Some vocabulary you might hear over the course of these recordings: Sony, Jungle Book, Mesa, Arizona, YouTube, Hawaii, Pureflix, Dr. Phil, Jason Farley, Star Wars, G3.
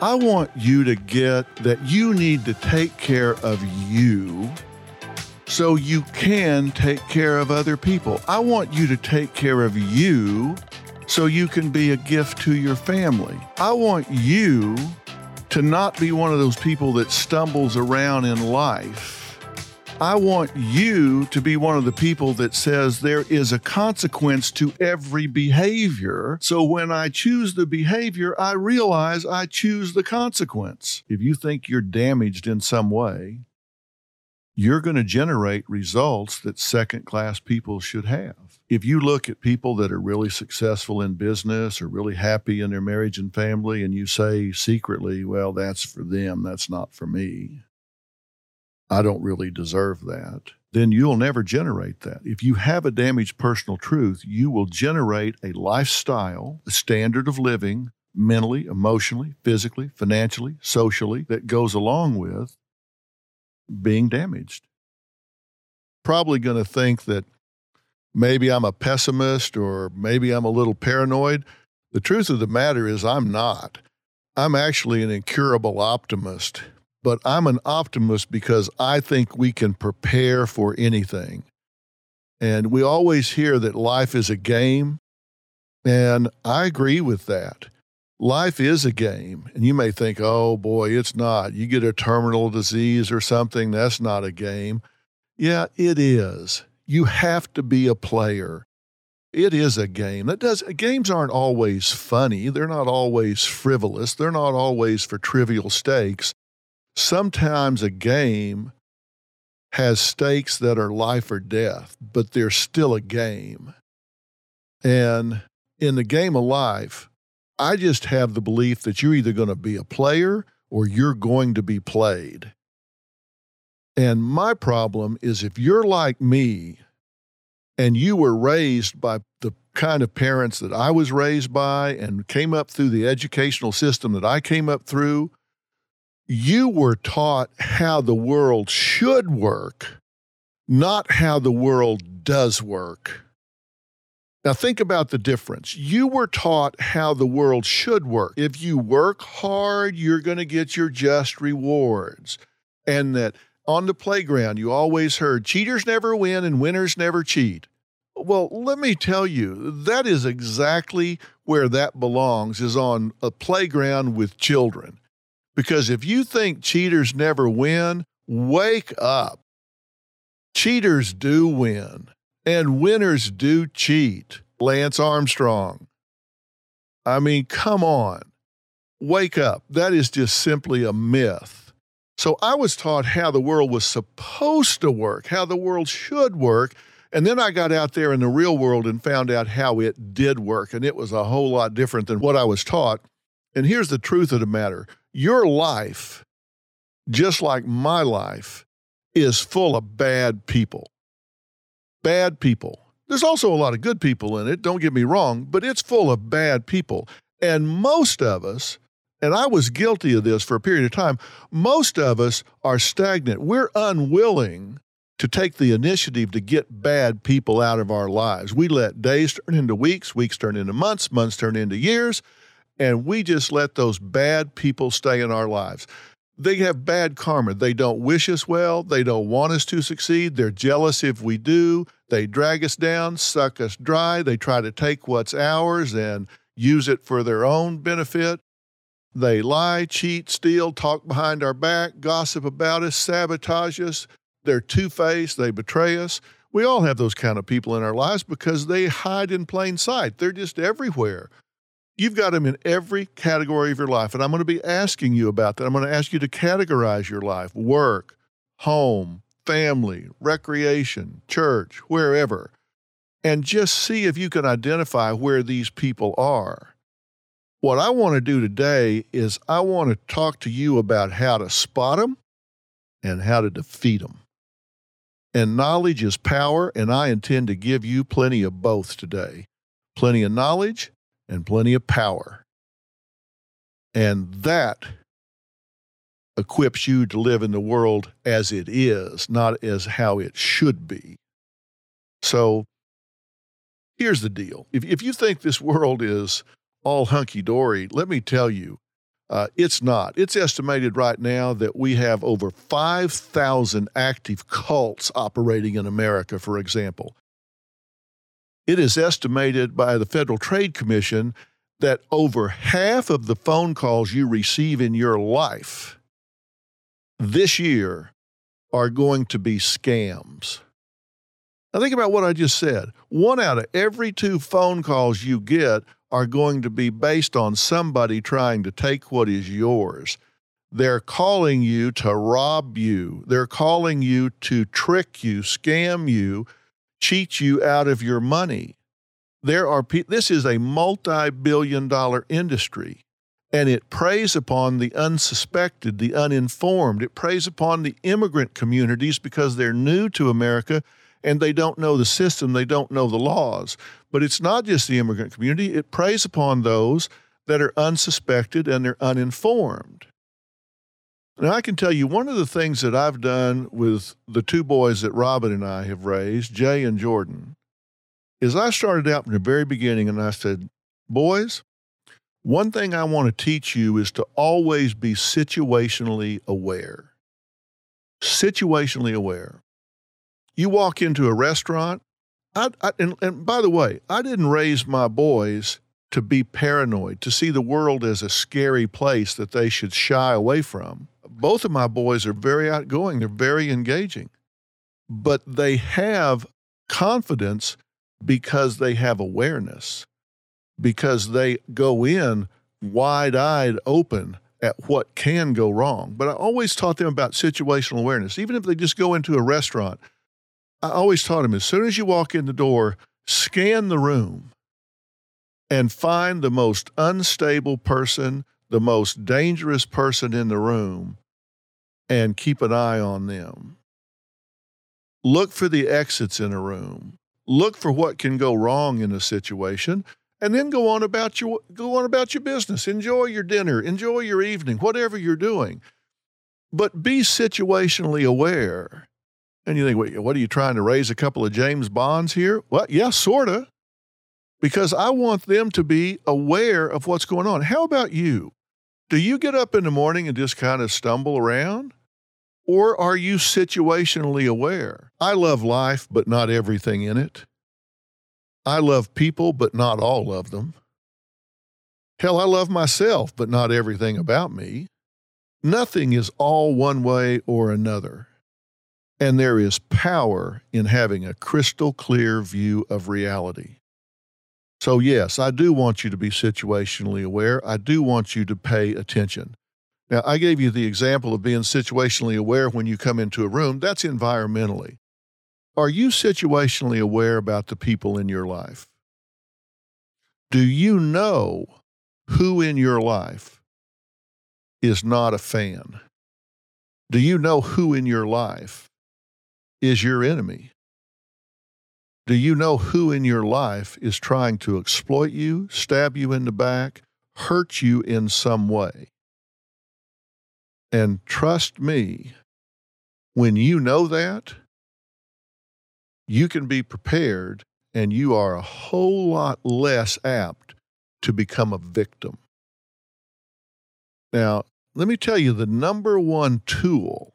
I want you to get that you need to take care of you so you can take care of other people. I want you to take care of you so you can be a gift to your family. I want you to not be one of those people that stumbles around in life. I want you to be one of the people that says there is a consequence to every behavior. So when I choose the behavior, I realize I choose the consequence. If you think you're damaged in some way, you're going to generate results that second-class people should have. If you look at people that are really successful in business or really happy in their marriage and family, and you say secretly, well, that's for them, that's not for me, I don't really deserve that, then you'll never generate that. If you have a damaged personal truth, you will generate a lifestyle, a standard of living, mentally, emotionally, physically, financially, socially, that goes along with being damaged. Probably going to think that maybe I'm a pessimist or maybe I'm a little paranoid. The truth of the matter is I'm not. I'm actually an incurable optimist. But I'm an optimist because I think we can prepare for anything. And we always hear that life is a game, and I agree with that. Life is a game, and you may think, oh boy, it's not. You get a terminal disease or something, that's not a game. Yeah, it is. You have to be a player. It is a game. Games aren't always funny. They're not always frivolous. They're not always for trivial stakes. Sometimes a game has stakes that are life or death, but they're still a game. And in the game of life, I just have the belief that you're either going to be a player or you're going to be played. And my problem is if you're like me and you were raised by the kind of parents that I was raised by and came up through the educational system that I came up through, you were taught how the world should work, not how the world does work. Now think about the difference. You were taught how the world should work. If you work hard, you're going to get your just rewards. And that on the playground, you always heard, cheaters never win and winners never cheat. Well, let me tell you, that is exactly where that belongs, is on a playground with children. Because if you think cheaters never win, wake up. Cheaters do win, and winners do cheat. Lance Armstrong. I mean, come on. Wake up. That is just simply a myth. So I was taught how the world was supposed to work, how the world should work, and then I got out there in the real world and found out how it did work, and it was a whole lot different than what I was taught. And here's the truth of the matter. Your life, just like my life, is full of bad people. Bad people. There's also a lot of good people in it, don't get me wrong, but it's full of bad people. And most of us, and I was guilty of this for a period of time, most of us are stagnant. We're unwilling to take the initiative to get bad people out of our lives. We let days turn into weeks, weeks turn into months, months turn into years. And we just let those bad people stay in our lives. They have bad karma. They don't wish us well. They don't want us to succeed. They're jealous if we do. They drag us down, suck us dry. They try to take what's ours and use it for their own benefit. They lie, cheat, steal, talk behind our back, gossip about us, sabotage us. They're two-faced. They betray us. We all have those kind of people in our lives because they hide in plain sight. They're just everywhere. You've got them in every category of your life, and I'm going to be asking you about that. I'm going to ask you to categorize your life, work, home, family, recreation, church, wherever, and just see if you can identify where these people are. What I want to do today is I want to talk to you about how to spot them and how to defeat them. And knowledge is power, and I intend to give you plenty of both today, plenty of knowledge and plenty of power. And that equips you to live in the world as it is, not as how it should be. So here's the deal. If you think this world is all hunky-dory, let me tell you, It's not. It's estimated right now that we have over 5,000 active cults operating in America, for example. It is estimated by the Federal Trade Commission that over half of the phone calls you receive in your life this year are going to be scams. Now think about what I just said. 1 out of every 2 phone calls you get are going to be based on somebody trying to take what is yours. They're calling you to rob you. They're calling you to trick you, scam you, cheat you out of your money. This is a multi-billion-dollar industry, and it preys upon the unsuspected, the uninformed. It preys upon the immigrant communities because they're new to America and they don't know the system, they don't know the laws. But it's not just the immigrant community. It preys upon those that are unsuspected and they're uninformed. Now, I can tell you one of the things that I've done with the 2 boys that Robin and I have raised, Jay and Jordan, is I started out from the very beginning and I said, boys, one thing I want to teach you is to always be situationally aware. Situationally aware. You walk into a restaurant, and by the way, I didn't raise my boys to be paranoid, to see the world as a scary place that they should shy away from. Both of my boys are very outgoing. They're very engaging. But they have confidence because they have awareness, because they go in wide-eyed open at what can go wrong. But I always taught them about situational awareness. Even if they just go into a restaurant, I always taught them, as soon as you walk in the door, scan the room and find the most unstable person, the most dangerous person in the room, and keep an eye on them. Look for the exits in a room. Look for what can go wrong in a situation, and then go on about your business. Enjoy your dinner. Enjoy your evening, whatever you're doing. But be situationally aware. And you think, wait, what are you trying to raise a couple of James Bonds here? Well, yeah, sort of, because I want them to be aware of what's going on. How about you? Do you get up in the morning and just kind of stumble around, or are you situationally aware? I love life, but not everything in it. I love people, but not all of them. Hell, I love myself, but not everything about me. Nothing is all one way or another. And there is power in having a crystal clear view of reality. So yes, I do want you to be situationally aware. I do want you to pay attention. Now, I gave you the example of being situationally aware when you come into a room. That's environmentally. Are you situationally aware about the people in your life? Do you know who in your life is not a fan? Do you know who in your life is your enemy? Do you know who in your life is trying to exploit you, stab you in the back, hurt you in some way? And trust me, when you know that, you can be prepared and you are a whole lot less apt to become a victim. Now, let me tell you the number one tool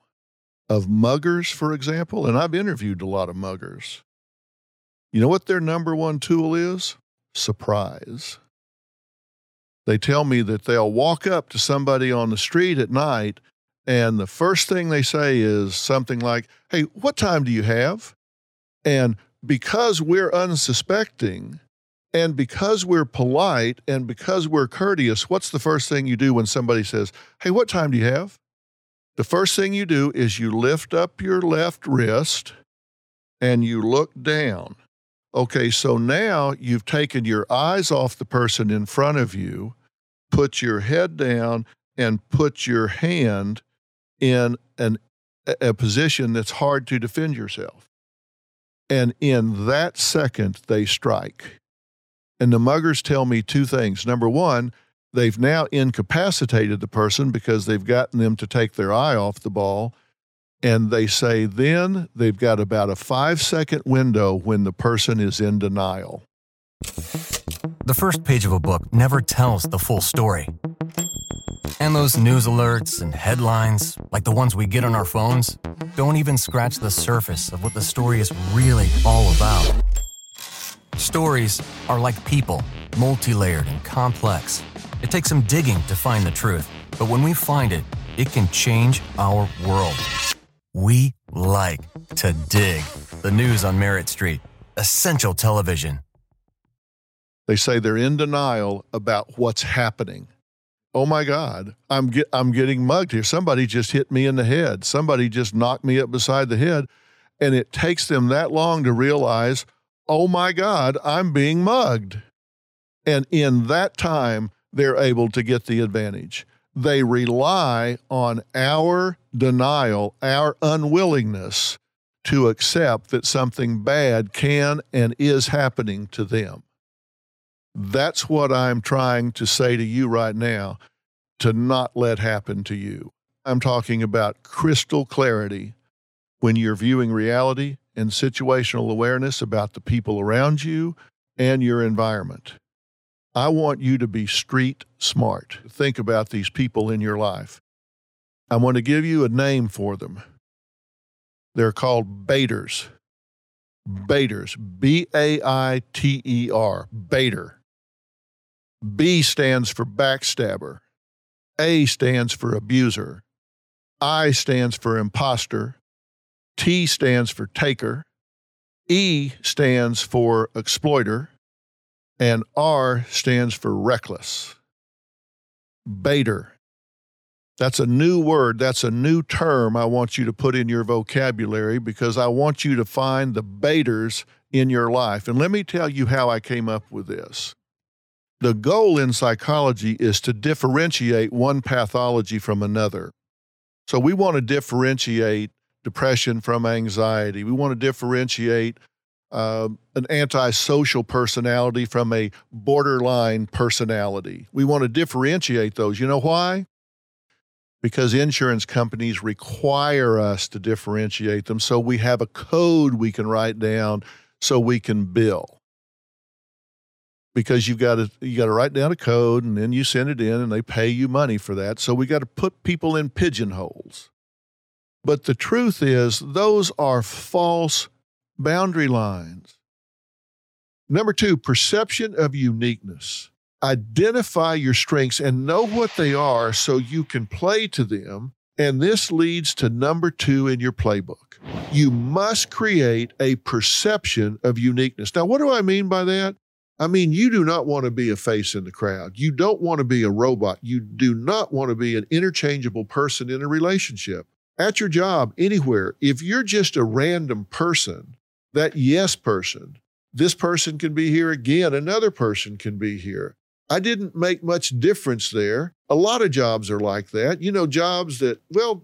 of muggers, for example, and I've interviewed a lot of muggers. You know what their number one tool is? Surprise. They tell me that they'll walk up to somebody on the street at night, and the first thing they say is something like, hey, what time do you have? And because we're unsuspecting, and because we're polite, and because we're courteous, what's the first thing you do when somebody says, hey, what time do you have? The first thing you do is you lift up your left wrist and you look down. Okay, so now you've taken your eyes off the person in front of you, put your head down, and put your hand in a position that's hard to defend yourself. And in that second, they strike. And the muggers tell me 2 things. Number one, they've now incapacitated the person because they've gotten them to take their eye off the ball. And they say then they've got about a 5-second window when the person is in denial. The first page of a book never tells the full story. And those news alerts and headlines, like the ones we get on our phones, don't even scratch the surface of what the story is really all about. Stories are like people, multi-layered and complex. It takes some digging to find the truth, but when we find it, it can change our world. We like to dig. The news on Merritt Street. Essential television. They say they're in denial about what's happening. Oh my God, I'm getting mugged here. Somebody just hit me in the head. Somebody just knocked me up beside the head. And it takes them that long to realize, oh my God, I'm being mugged. And in that time, they're able to get the advantage. They rely on our denial, our unwillingness to accept that something bad can and is happening to them. That's what I'm trying to say to you right now, to not let happen to you. I'm talking about crystal clarity when you're viewing reality and situational awareness about the people around you and your environment. I want you to be street smart. Think about these people in your life. I want to give you a name for them. They're called baiters. Baiters, B-A-I-T-E-R, baiter. B stands for backstabber. A stands for abuser. I stands for imposter. T stands for taker. E stands for exploiter. And R stands for reckless. Baiter. That's a new word. That's a new term I want you to put in your vocabulary, because I want you to find the baiters in your life. And let me tell you how I came up with this. The goal in psychology is to differentiate one pathology from another. So we want to differentiate depression from anxiety. We want to differentiate an antisocial personality from a borderline personality. We want to differentiate those. You know why? Because insurance companies require us to differentiate them, so we have a code we can write down so we can bill. Because you got to write down a code, and then you send it in, and they pay you money for that. So we got to put people in pigeonholes. But the truth is, those are false boundary lines. Number 2, perception of uniqueness. Identify your strengths and know what they are so you can play to them. And this leads to number 2 in your playbook. You must create a perception of uniqueness. Now, what do I mean by that? I mean, you do not want to be a face in the crowd. You don't want to be a robot. You do not want to be an interchangeable person in a relationship. At your job, anywhere, if you're just a random person, that yes person, this person can be here again, another person can be here. I didn't make much difference there. A lot of jobs are like that. You know, jobs that, well,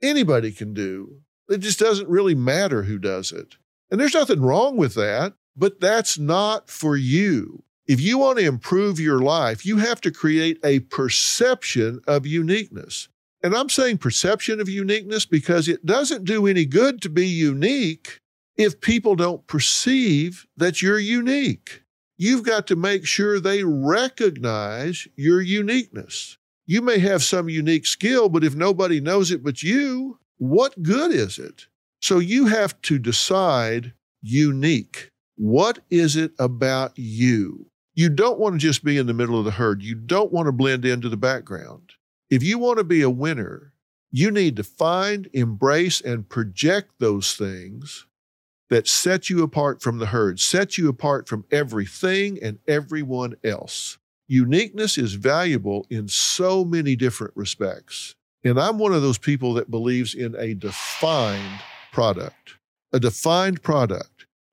anybody can do. It just doesn't really matter who does it. And there's nothing wrong with that, but that's not for you. If you want to improve your life, you have to create a perception of uniqueness. And I'm saying perception of uniqueness because it doesn't do any good to be unique if people don't perceive that you're unique. You've got to make sure they recognize your uniqueness. You may have some unique skill, but if nobody knows it but you, what good is it? So you have to decide unique. What is it about you? You don't want to just be in the middle of the herd. You don't want to blend into the background. If you want to be a winner, you need to find, embrace, and project those things that set you apart from the herd, set you apart from everything and everyone else. Uniqueness is valuable in so many different respects. And I'm one of those people that believes in a defined product. A defined product.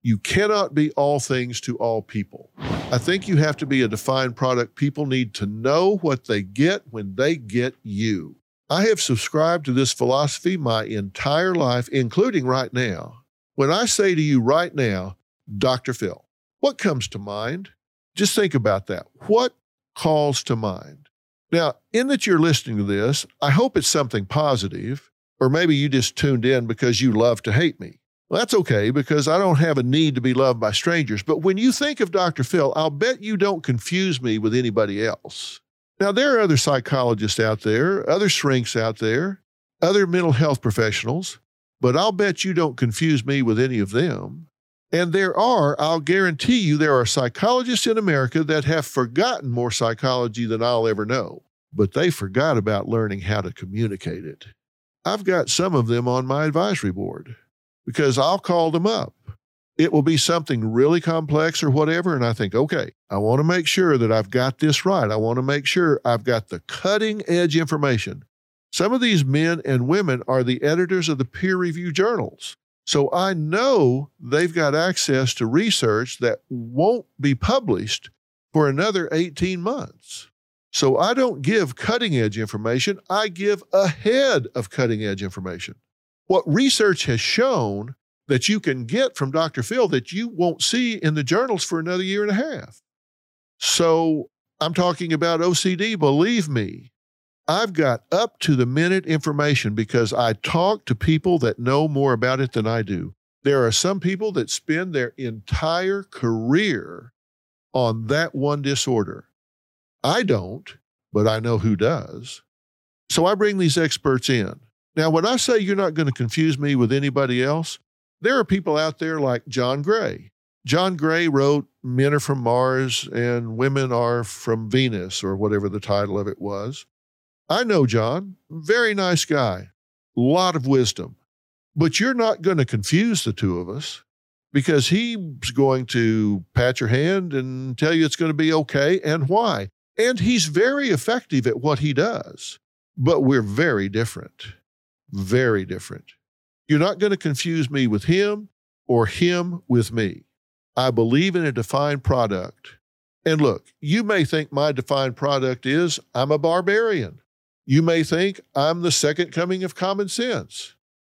You cannot be all things to all people. I think you have to be a defined product. People need to know what they get when they get you. I have subscribed to this philosophy my entire life, including right now. When I say to you right now, Dr. Phil, what comes to mind? Just think about that. What calls to mind? Now, in that you're listening to this, I hope it's something positive, or maybe you just tuned in because you love to hate me. Well, that's okay, because I don't have a need to be loved by strangers. But when you think of Dr. Phil, I'll bet you don't confuse me with anybody else. Now, there are other psychologists out there, other shrinks out there, other mental health professionals, but I'll bet you don't confuse me with any of them. And I'll guarantee you, there are psychologists in America that have forgotten more psychology than I'll ever know, but they forgot about learning how to communicate it. I've got some of them on my advisory board because I'll call them up. It will be something really complex or whatever, and I think, okay, I want to make sure that I've got this right. I want to make sure I've got the cutting-edge information. Some of these men and women are the editors of the peer-reviewed journals. So I know they've got access to research that won't be published for another 18 months. So I don't give cutting-edge information. I give ahead of cutting-edge information. What research has shown that you can get from Dr. Phil that you won't see in the journals for another year and a half. So I'm talking about OCD. Believe me, I've got up-to-the-minute information because I talk to people that know more about it than I do. There are some people that spend their entire career on that one disorder. I don't, but I know who does. So I bring these experts in. Now, when I say you're not going to confuse me with anybody else, there are people out there like John Gray. John Gray wrote Men Are From Mars and Women Are From Venus, or whatever the title of it was. I know John, very nice guy, lot of wisdom. But you're not going to confuse the two of us because he's going to pat your hand and tell you it's going to be okay and why. And he's very effective at what he does. But we're very different, very different. You're not going to confuse me with him or him with me. I believe in a defined product. And look, you may think my defined product is I'm a barbarian. You may think I'm the second coming of common sense.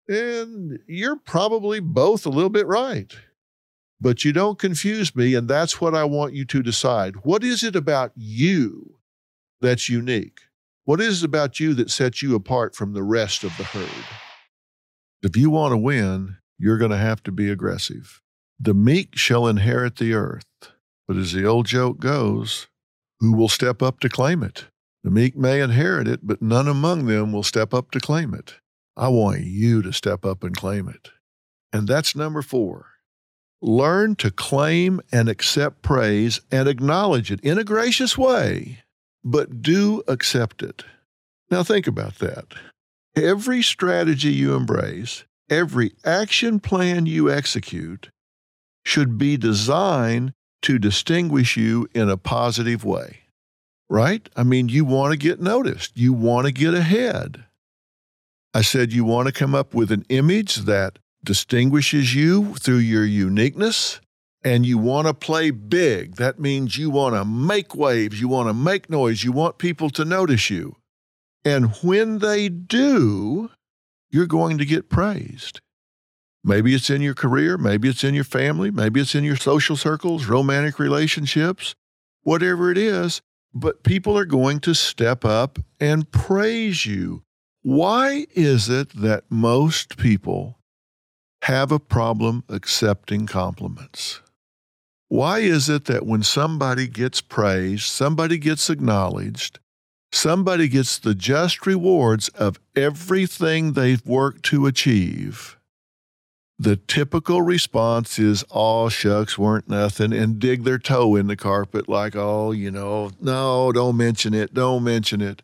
And you're probably both a little bit right. But you don't confuse me, and that's what I want you to decide. What is it about you that's unique? What is it about you that sets you apart from the rest of the herd? If you want to win, you're going to have to be aggressive. The meek shall inherit the earth, but as the old joke goes, who will step up to claim it? The meek may inherit it, but none among them will step up to claim it. I want you to step up and claim it. And that's number 4. Learn to claim and accept praise and acknowledge it in a gracious way, but do accept it. Now think about that. Every strategy you embrace, every action plan you execute should be designed to distinguish you in a positive way, right? I mean, you want to get noticed. You want to get ahead. I said you want to come up with an image that distinguishes you through your uniqueness, and you want to play big. That means you want to make waves. You want to make noise. You want people to notice you. And when they do, you're going to get praised. Maybe it's in your career, maybe it's in your family, maybe it's in your social circles, romantic relationships, whatever it is, but people are going to step up and praise you. Why is it that most people have a problem accepting compliments? Why is it that when somebody gets praised, somebody gets acknowledged, somebody gets the just rewards of everything they've worked to achieve? The typical response is, oh, shucks, weren't nothing, and dig their toe in the carpet like, oh, you know, no, don't mention it, don't mention it.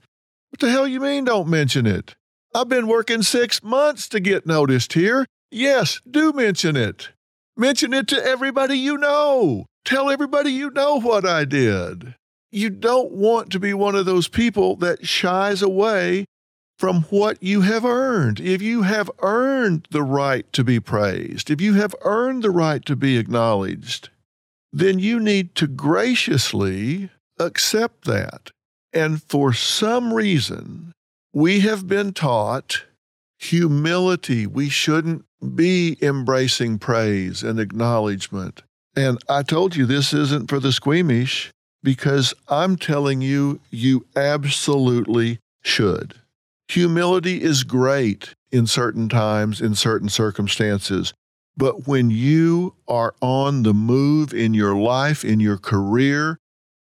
What the hell you mean don't mention it? I've been working 6 months to get noticed here. Yes, do mention it. Mention it to everybody you know. Tell everybody you know what I did. You don't want to be one of those people that shies away from what you have earned. If you have earned the right to be praised, if you have earned the right to be acknowledged, then you need to graciously accept that. And for some reason, we have been taught humility. We shouldn't be embracing praise and acknowledgement. And I told you this isn't for the squeamish. Because I'm telling you, you absolutely should. Humility is great in certain times, in certain circumstances. But when you are on the move in your life, in your career,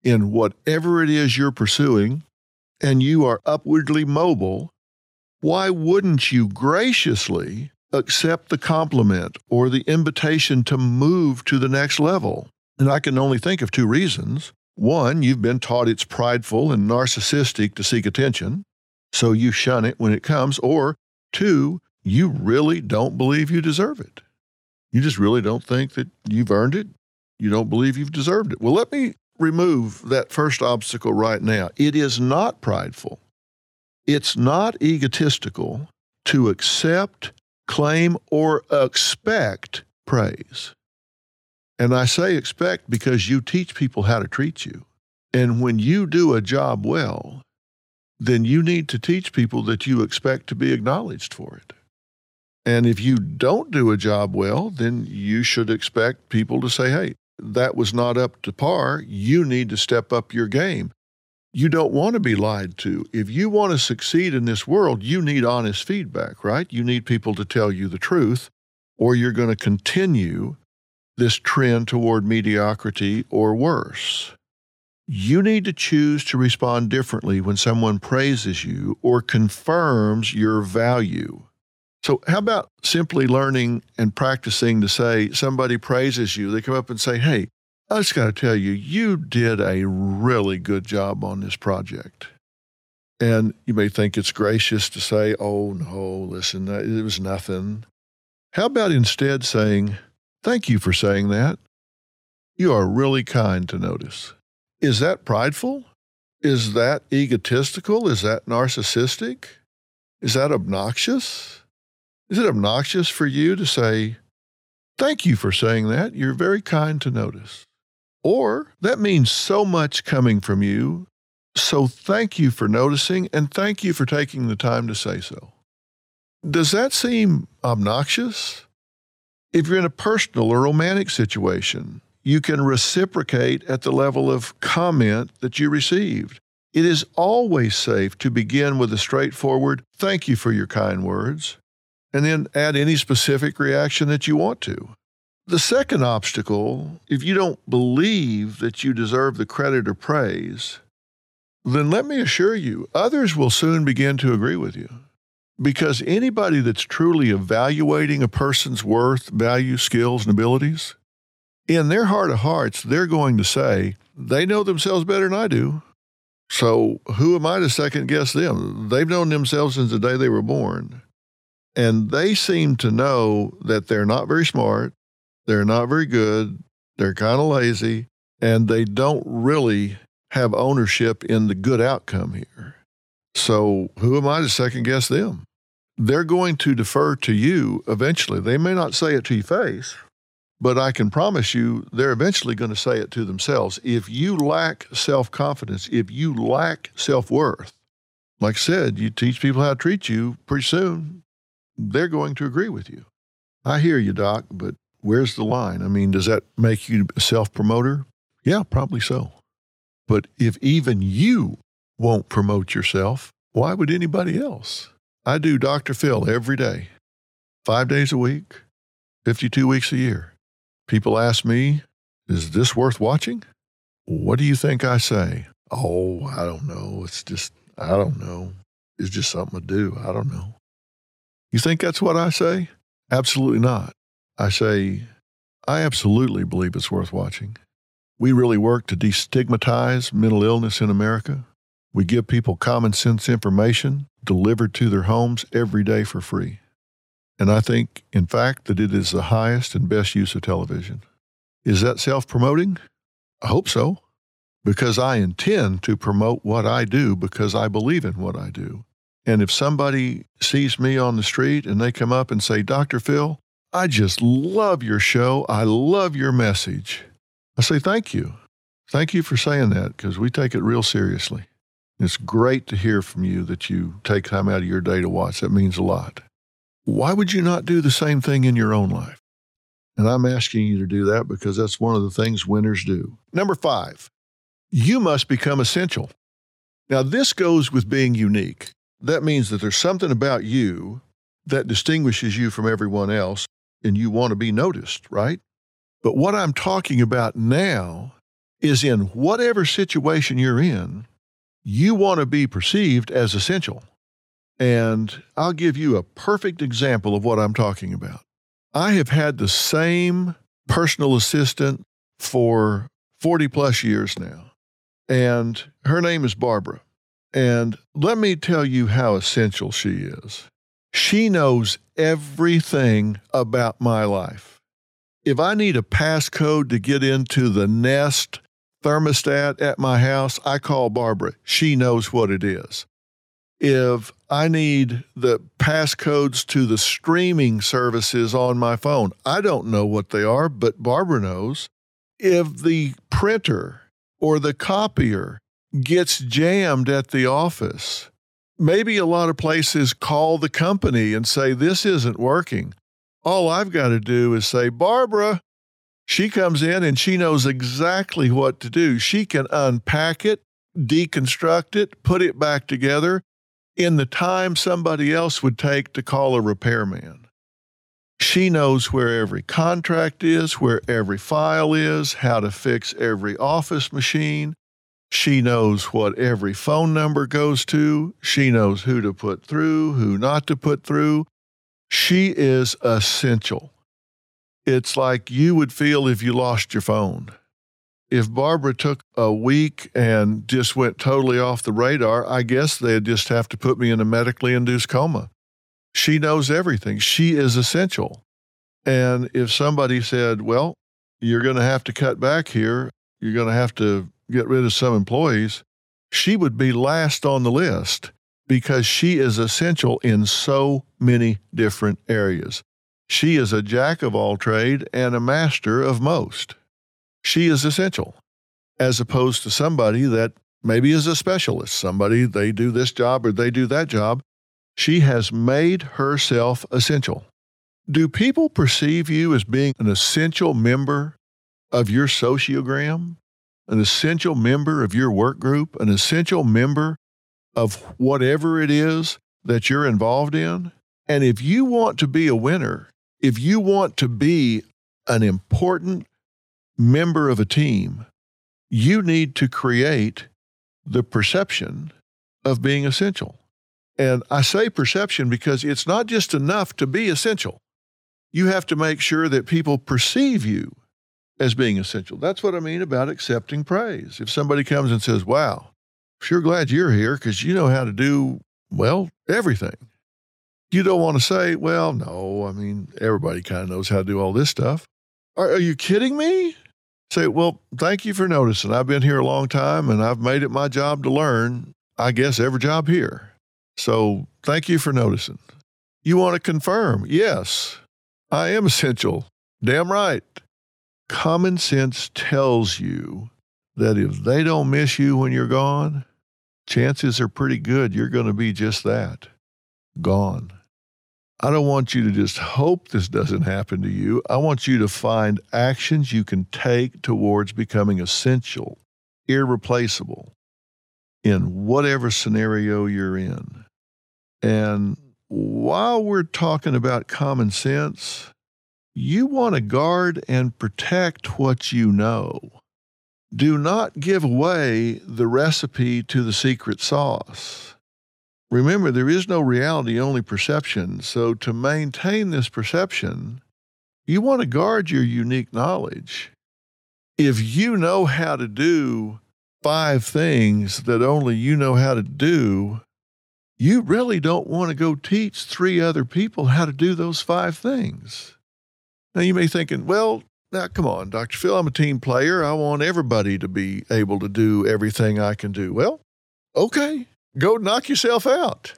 in whatever it is you're pursuing, and you are upwardly mobile, why wouldn't you graciously accept the compliment or the invitation to move to the next level? And I can only think of two reasons. One, you've been taught it's prideful and narcissistic to seek attention, so you shun it when it comes. Or two, you really don't believe you deserve it. You just really don't think that you've earned it. You don't believe you've deserved it. Well, let me remove that first obstacle right now. It is not prideful. It's not egotistical to accept, claim, or expect praise. And I say expect because you teach people how to treat you. And when you do a job well, then you need to teach people that you expect to be acknowledged for it. And if you don't do a job well, then you should expect people to say, hey, that was not up to par. You need to step up your game. You don't want to be lied to. If you want to succeed in this world, you need honest feedback, right? You need people to tell you the truth, or you're going to continue this trend toward mediocrity or worse. You need to choose to respond differently when someone praises you or confirms your value. So how about simply learning and practicing to say somebody praises you, they come up and say, hey, I just got to tell you, you did a really good job on this project. And you may think it's gracious to say, oh, no, listen, it was nothing. How about instead saying, thank you for saying that. You are really kind to notice. Is that prideful? Is that egotistical? Is that narcissistic? Is that obnoxious? Is it obnoxious for you to say, thank you for saying that. You're very kind to notice. Or, that means so much coming from you, so thank you for noticing and thank you for taking the time to say so. Does that seem obnoxious? If you're in a personal or romantic situation, you can reciprocate at the level of comment that you received. It is always safe to begin with a straightforward, thank you for your kind words, and then add any specific reaction that you want to. The second obstacle, if you don't believe that you deserve the credit or praise, then let me assure you, others will soon begin to agree with you. Because anybody that's truly evaluating a person's worth, value, skills, and abilities, in their heart of hearts, they're going to say, they know themselves better than I do, so who am I to second-guess them? They've known themselves since the day they were born. And they seem to know that they're not very smart, they're not very good, they're kind of lazy, and they don't really have ownership in the good outcome here. So who am I to second-guess them? They're going to defer to you eventually. They may not say it to your face, but I can promise you they're eventually going to say it to themselves. If you lack self-confidence, if you lack self-worth, like I said, you teach people how to treat you, pretty soon they're going to agree with you. I hear you, Doc, but where's the line? I mean, does that make you a self-promoter? Yeah, probably so. But if even you won't promote yourself, why would anybody else? I do Dr. Phil every day, 5 days a week, 52 weeks a year. People ask me, is this worth watching? What do you think I say? Oh, I don't know. It's just something to do. I don't know. You think that's what I say? Absolutely not. I say, I absolutely believe it's worth watching. We really work to destigmatize mental illness in America. We give people common sense information delivered to their homes every day for free. And I think, in fact, that it is the highest and best use of television. Is that self-promoting? I hope so, because I intend to promote what I do because I believe in what I do. And if somebody sees me on the street and they come up and say, Dr. Phil, I just love your show. I love your message. I say, thank you. Thank you for saying that because we take it real seriously. It's great to hear from you that you take time out of your day to watch. That means a lot. Why would you not do the same thing in your own life? And I'm asking you to do that because that's one of the things winners do. Number 5, you must become essential. Now, this goes with being unique. That means that there's something about you that distinguishes you from everyone else, and you want to be noticed, right? But what I'm talking about now is in whatever situation you're in, you want to be perceived as essential. And I'll give you a perfect example of what I'm talking about. I have had the same personal assistant for 40 plus years now, and her name is Barbara. And let me tell you how essential she is. She knows everything about my life. If I need a passcode to get into the Nest thermostat at my house, I call Barbara. She knows what it is. If I need the passcodes to the streaming services on my phone, I don't know what they are, but Barbara knows. If the printer or the copier gets jammed at the office, maybe a lot of places call the company and say, this isn't working. All I've got to do is say, Barbara. She comes in and she knows exactly what to do. She can unpack it, deconstruct it, put it back together in the time somebody else would take to call a repairman. She knows where every contract is, where every file is, how to fix every office machine. She knows what every phone number goes to. She knows who to put through, who not to put through. She is essential. It's like you would feel if you lost your phone. If Barbara took a week and just went totally off the radar, I guess they'd just have to put me in a medically induced coma. She knows everything. She is essential. And if somebody said, well, you're going to have to cut back here, you're going to have to get rid of some employees, she would be last on the list because she is essential in so many different areas. She is a jack of all trade and a master of most. She is essential, as opposed to somebody that maybe is a specialist, somebody they do this job or they do that job. She has made herself essential. Do people perceive you as being an essential member of your sociogram, an essential member of your work group, an essential member of whatever it is that you're involved in? And if you want to be a winner, if you want to be an important member of a team, you need to create the perception of being essential. And I say perception because it's not just enough to be essential. You have to make sure that people perceive you as being essential. That's what I mean about accepting praise. If somebody comes and says, wow, sure glad you're here because you know how to do, well, everything. You don't want to say, well, no, I mean, everybody kind of knows how to do all this stuff. Are you kidding me? Say, well, thank you for noticing. I've been here a long time and I've made it my job to learn, I guess, every job here. So thank you for noticing. You want to confirm, yes, I am essential. Damn right. Common sense tells you that if they don't miss you when you're gone, chances are pretty good you're going to be just that, gone. I don't want you to just hope this doesn't happen to you. I want you to find actions you can take towards becoming essential, irreplaceable, in whatever scenario you're in. And while we're talking about common sense, you want to guard and protect what you know. Do not give away the recipe to the secret sauce. Remember, there is no reality, only perception. So to maintain this perception, you want to guard your unique knowledge. If you know how to do 5 things that only you know how to do, you really don't want to go teach 3 other people how to do those 5 things. Now, you may be thinking, well, now, come on, Dr. Phil, I'm a team player. I want everybody to be able to do everything I can do. Well, okay. Go knock yourself out.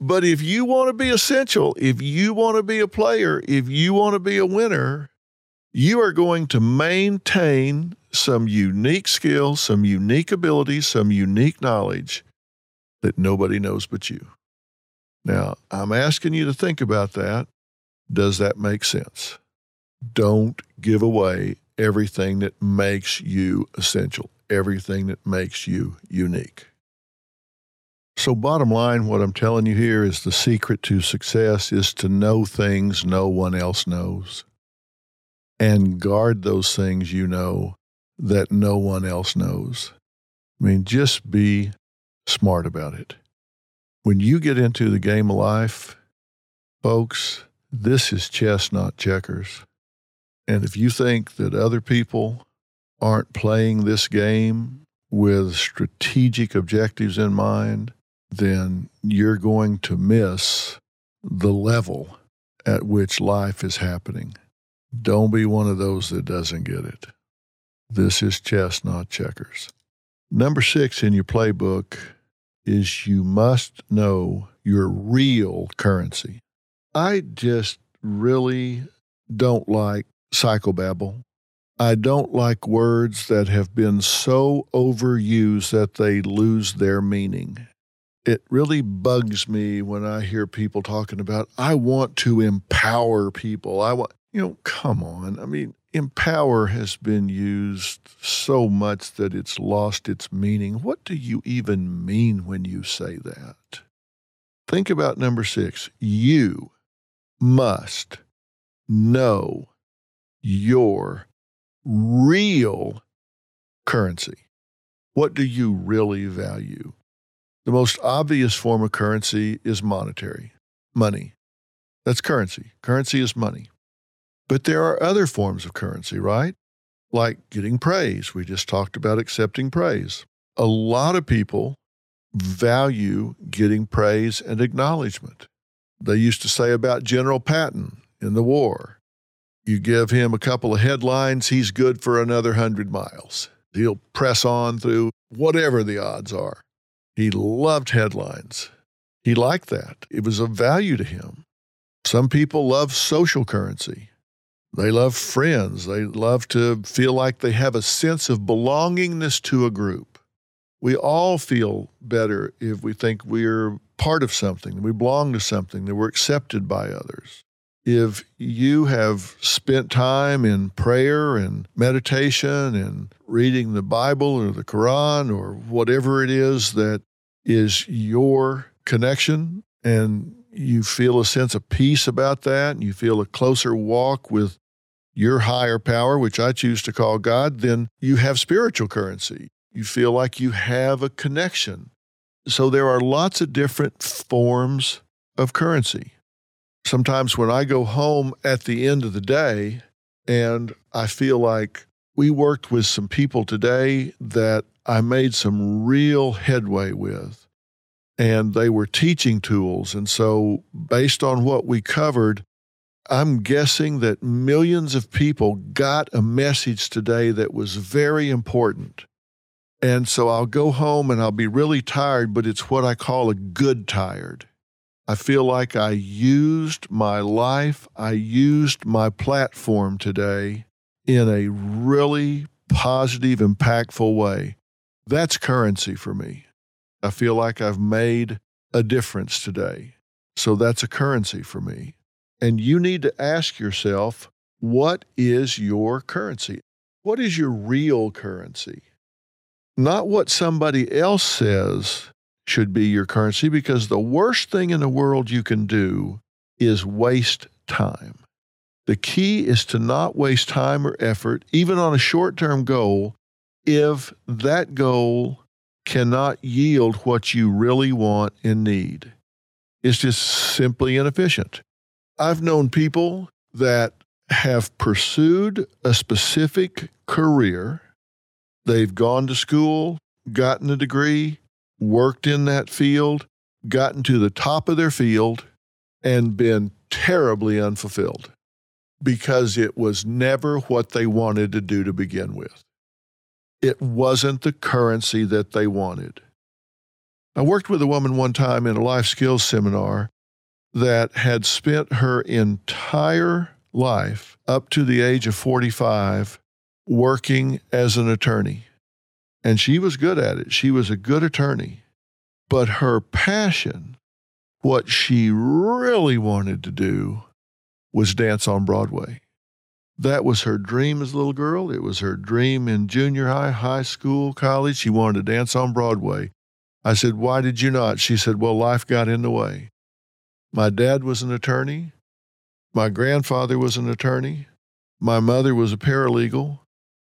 But if you want to be essential, if you want to be a player, if you want to be a winner, you are going to maintain some unique skills, some unique abilities, some unique knowledge that nobody knows but you. Now, I'm asking you to think about that. Does that make sense? Don't give away everything that makes you essential, everything that makes you unique. So bottom line, what I'm telling you here is the secret to success is to know things no one else knows and guard those things you know that no one else knows. I mean, just be smart about it. When you get into the game of life, folks, this is chess, not checkers. And if you think that other people aren't playing this game with strategic objectives in mind, then you're going to miss the level at which life is happening. Don't be one of those that doesn't get it. This is chess, not checkers. Number 6 in your playbook is you must know your real currency. I just really don't like psychobabble. I don't like words that have been so overused that they lose their meaning. It really bugs me when I hear people talking about, I want to empower people. Come on. I mean, empower has been used so much that it's lost its meaning. What do you even mean when you say that? Think about number 6. You must know your real currency. What do you really value? The most obvious form of currency is monetary, money. That's currency. Currency is money. But there are other forms of currency, right? Like getting praise. We just talked about accepting praise. A lot of people value getting praise and acknowledgement. They used to say about General Patton in the war, you give him a couple of headlines, he's good for another 100 miles. He'll press on through whatever the odds are. He loved headlines. He liked that. It was of value to him. Some people love social currency. They love friends. They love to feel like they have a sense of belongingness to a group. We all feel better if we think we're part of something, we belong to something, that we're accepted by others. If you have spent time in prayer and meditation and reading the Bible or the Quran or whatever it is that is your connection, and you feel a sense of peace about that, and you feel a closer walk with your higher power, which I choose to call God, then you have spiritual currency. You feel like you have a connection. So there are lots of different forms of currency. Sometimes when I go home at the end of the day and I feel like we worked with some people today that I made some real headway with, and they were teaching tools. And so based on what we covered, I'm guessing that millions of people got a message today that was very important. And so I'll go home and I'll be really tired, but it's what I call a good tired. I feel like I used my life, I used my platform today in a really positive, impactful way. That's currency for me. I feel like I've made a difference today. So that's a currency for me. And you need to ask yourself, what is your currency? What is your real currency? Not what somebody else says should be your currency, because the worst thing in the world you can do is waste time. The key is to not waste time or effort, even on a short-term goal, if that goal cannot yield what you really want and need. It's just simply inefficient. I've known people that have pursued a specific career. They've gone to school, gotten a degree, worked in that field, gotten to the top of their field, and been terribly unfulfilled because it was never what they wanted to do to begin with. It wasn't the currency that they wanted. I worked with a woman one time in a life skills seminar that had spent her entire life up to the age of 45 working as an attorney. And she was good at it. She was a good attorney. But her passion, what she really wanted to do, was dance on Broadway. That was her dream as a little girl. It was her dream in junior high, high school, college. She wanted to dance on Broadway. I said, why did you not? She said, well, life got in the way. My dad was an attorney. My grandfather was an attorney. My mother was a paralegal.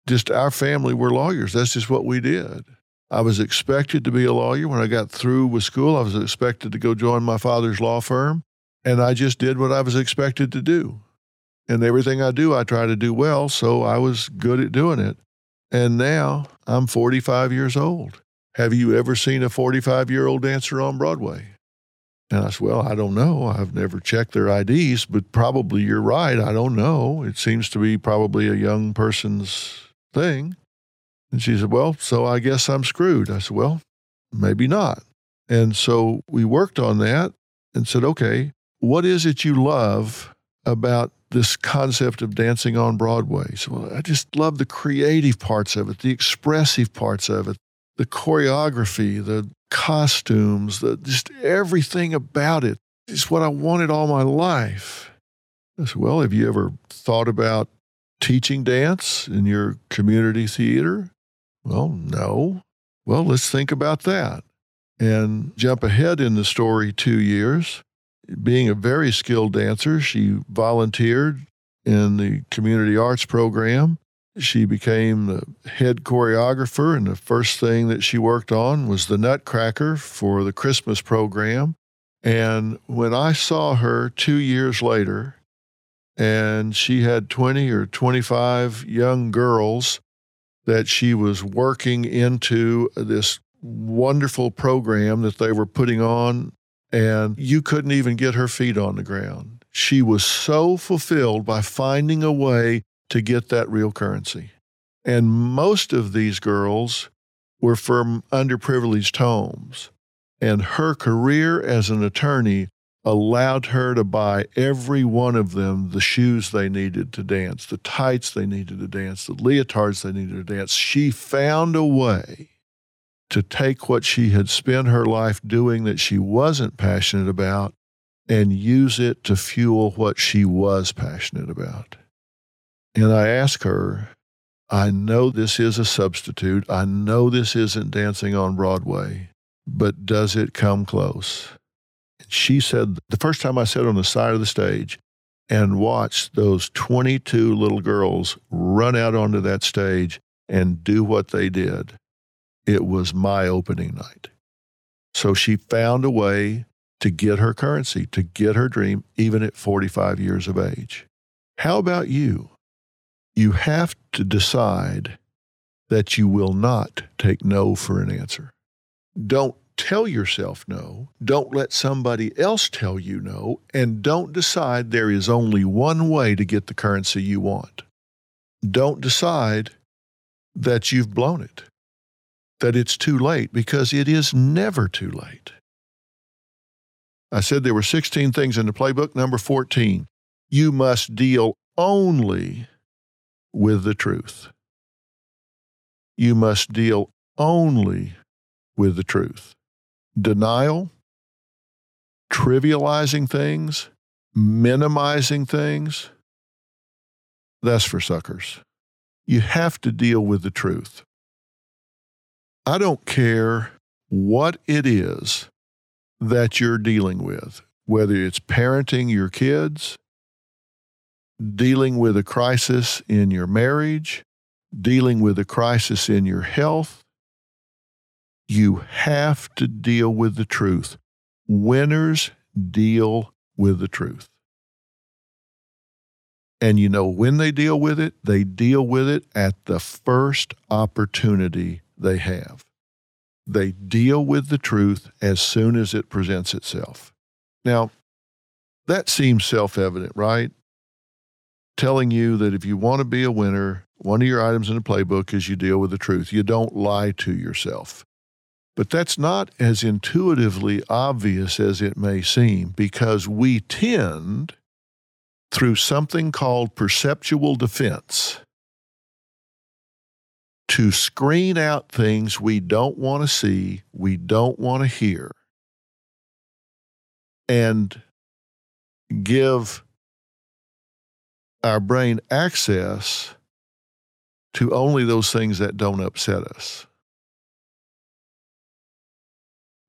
Just our family were lawyers. That's just what we did. I was expected to be a lawyer. When I got through with school, I was expected to go join my father's law firm, and I just did what I was expected to do. And everything I do, I try to do well, so I was good at doing it. And now I'm 45 years old. Have you ever seen a 45-year-old dancer on Broadway? And I said, well, I don't know. I've never checked their IDs, but probably you're right. I don't know. It seems to be probably a young person's thing. And she said, well, so I guess I'm screwed. I said, well, maybe not. And so we worked on that and said, okay, what is it you love about this concept of dancing on Broadway? So, well, I just love the creative parts of it, the expressive parts of it, the choreography, the costumes, just everything about it. It's what I wanted all my life. I said, well, have you ever thought about teaching dance in your community theater? Well, no. Well, let's think about that. And jump ahead in the story 2 years. Being a very skilled dancer, she volunteered in the community arts program. She became the head choreographer, and the first thing that she worked on was the Nutcracker for the Christmas program. And when I saw her 2 years later, and she had 20 or 25 young girls that she was working into this wonderful program that they were putting on, and you couldn't even get her feet on the ground. She was so fulfilled by finding a way to get that real currency. And most of these girls were from underprivileged homes. And her career as an attorney allowed her to buy every one of them the shoes they needed to dance, the tights they needed to dance, the leotards they needed to dance. She found a way to take what she had spent her life doing that she wasn't passionate about and use it to fuel what she was passionate about. And I asked her, I know this is a substitute. I know this isn't dancing on Broadway, but does it come close? And she said, the first time I sat on the side of the stage and watched those 22 little girls run out onto that stage and do what they did, it was my opening night. So she found a way to get her currency, to get her dream, even at 45 years of age. How about you? You have to decide that you will not take no for an answer. Don't tell yourself no. Don't let somebody else tell you no. And don't decide there is only one way to get the currency you want. Don't decide that you've blown it, that it's too late, because it is never too late. I said there were 16 things in the playbook. Number 14, you must deal only with the truth. You must deal only with the truth. Denial, trivializing things, minimizing things, that's for suckers. You have to deal with the truth. I don't care what it is that you're dealing with, whether it's parenting your kids, dealing with a crisis in your marriage, dealing with a crisis in your health. You have to deal with the truth. Winners deal with the truth. And you know when they deal with it at the first opportunity they have. They deal with the truth as soon as it presents itself. Now, that seems self-evident, right? Telling you that if you want to be a winner, one of your items in the playbook is you deal with the truth. You don't lie to yourself. But that's not as intuitively obvious as it may seem, because we tend, through something called perceptual defense, to screen out things we don't want to see, we don't want to hear, and give our brain access to only those things that don't upset us.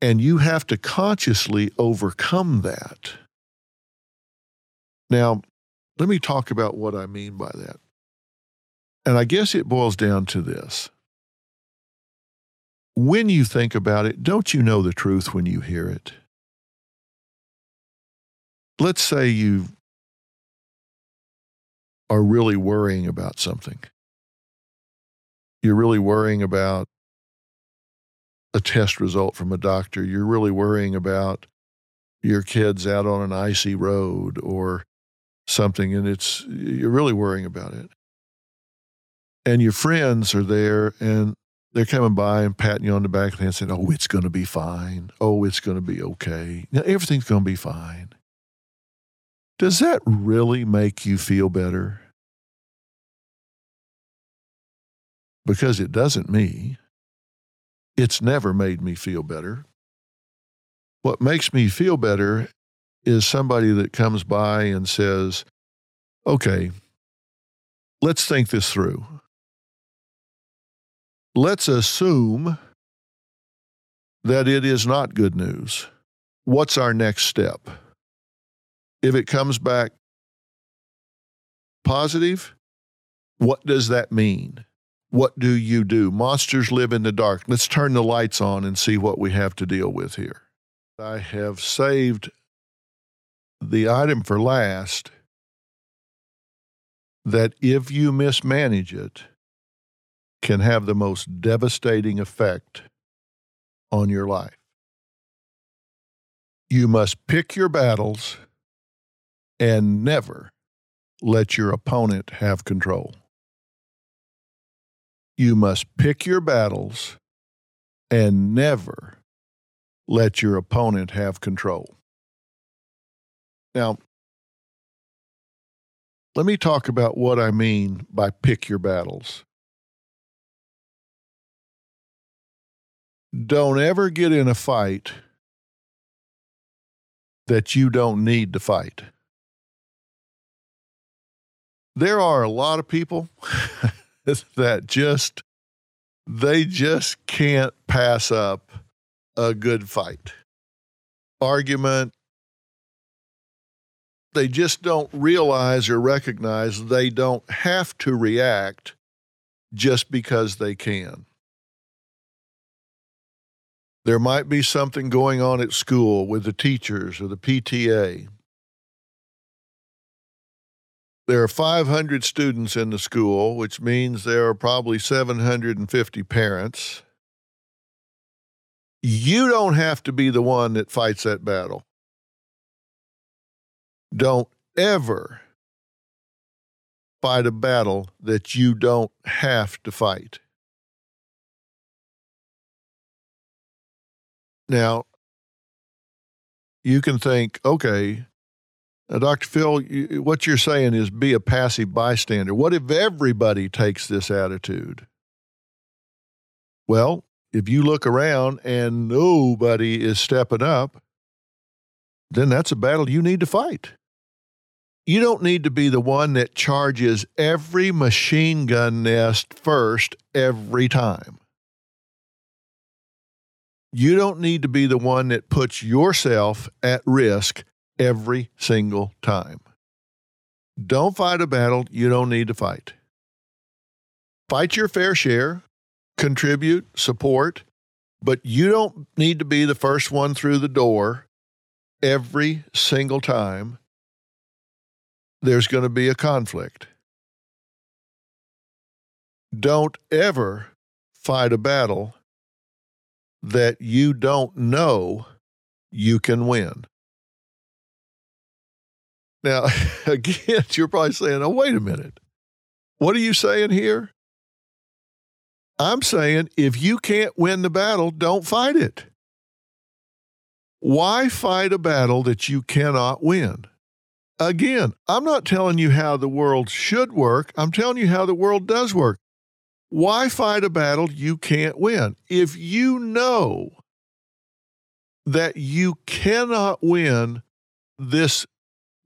And you have to consciously overcome that. Now, let me talk about what I mean by that. And I guess it boils down to this. when you think about it, don't you know the truth when you hear it? Let's say you are really worrying about something. You're really worrying about a test result from a doctor. You're really worrying about your kids out on an icy road or something, and you're really worrying about it. And your friends are there, and they're coming by and patting you on the back of the head saying, oh, it's going to be fine. Oh, it's going to be okay. Now, everything's going to be fine. Does that really make you feel better? Because it doesn't me. It's never made me feel better. What makes me feel better is somebody that comes by and says, okay, let's think this through. Let's assume that it is not good news. What's our next step? If it comes back positive, what does that mean? What do you do? Monsters live in the dark. Let's turn the lights on and see what we have to deal with here. I have saved the item for last, that if you mismanage it, can have the most devastating effect on your life. You must pick your battles and never let your opponent have control. You must pick your battles and never let your opponent have control. Now, let me talk about what I mean by pick your battles. Don't ever get in a fight that you don't need to fight. There are a lot of people that they just can't pass up a good fight. Argument. They just don't realize or recognize they don't have to react just because they can. There might be something going on at school with the teachers or the PTA. There are 500 students in the school, which means there are probably 750 parents. You don't have to be the one that fights that battle. Don't ever fight a battle that you don't have to fight. Now, you can think, okay, Dr. Phil, what you're saying is be a passive bystander. What if everybody takes this attitude? Well, if you look around and nobody is stepping up, then that's a battle you need to fight. You don't need to be the one that charges every machine gun nest first every time. You don't need to be the one that puts yourself at risk every single time. Don't fight a battle you don't need to fight. Fight your fair share, contribute, support, but you don't need to be the first one through the door every single time there's going to be a conflict. Don't ever fight a battle that you don't know you can win. Now, again, you're probably saying, oh, wait a minute. What are you saying here? I'm saying if you can't win the battle, don't fight it. Why fight a battle that you cannot win? Again, I'm not telling you how the world should work. I'm telling you how the world does work. Why fight a battle you can't win? If you know that you cannot win this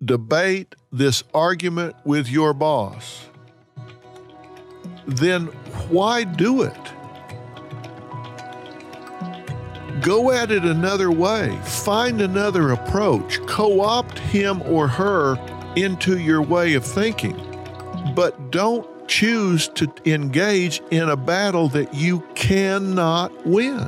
debate, this argument with your boss, then why do it? Go at it another way. Find another approach. Co-opt him or her into your way of thinking. but don't choose to engage in a battle that you cannot win.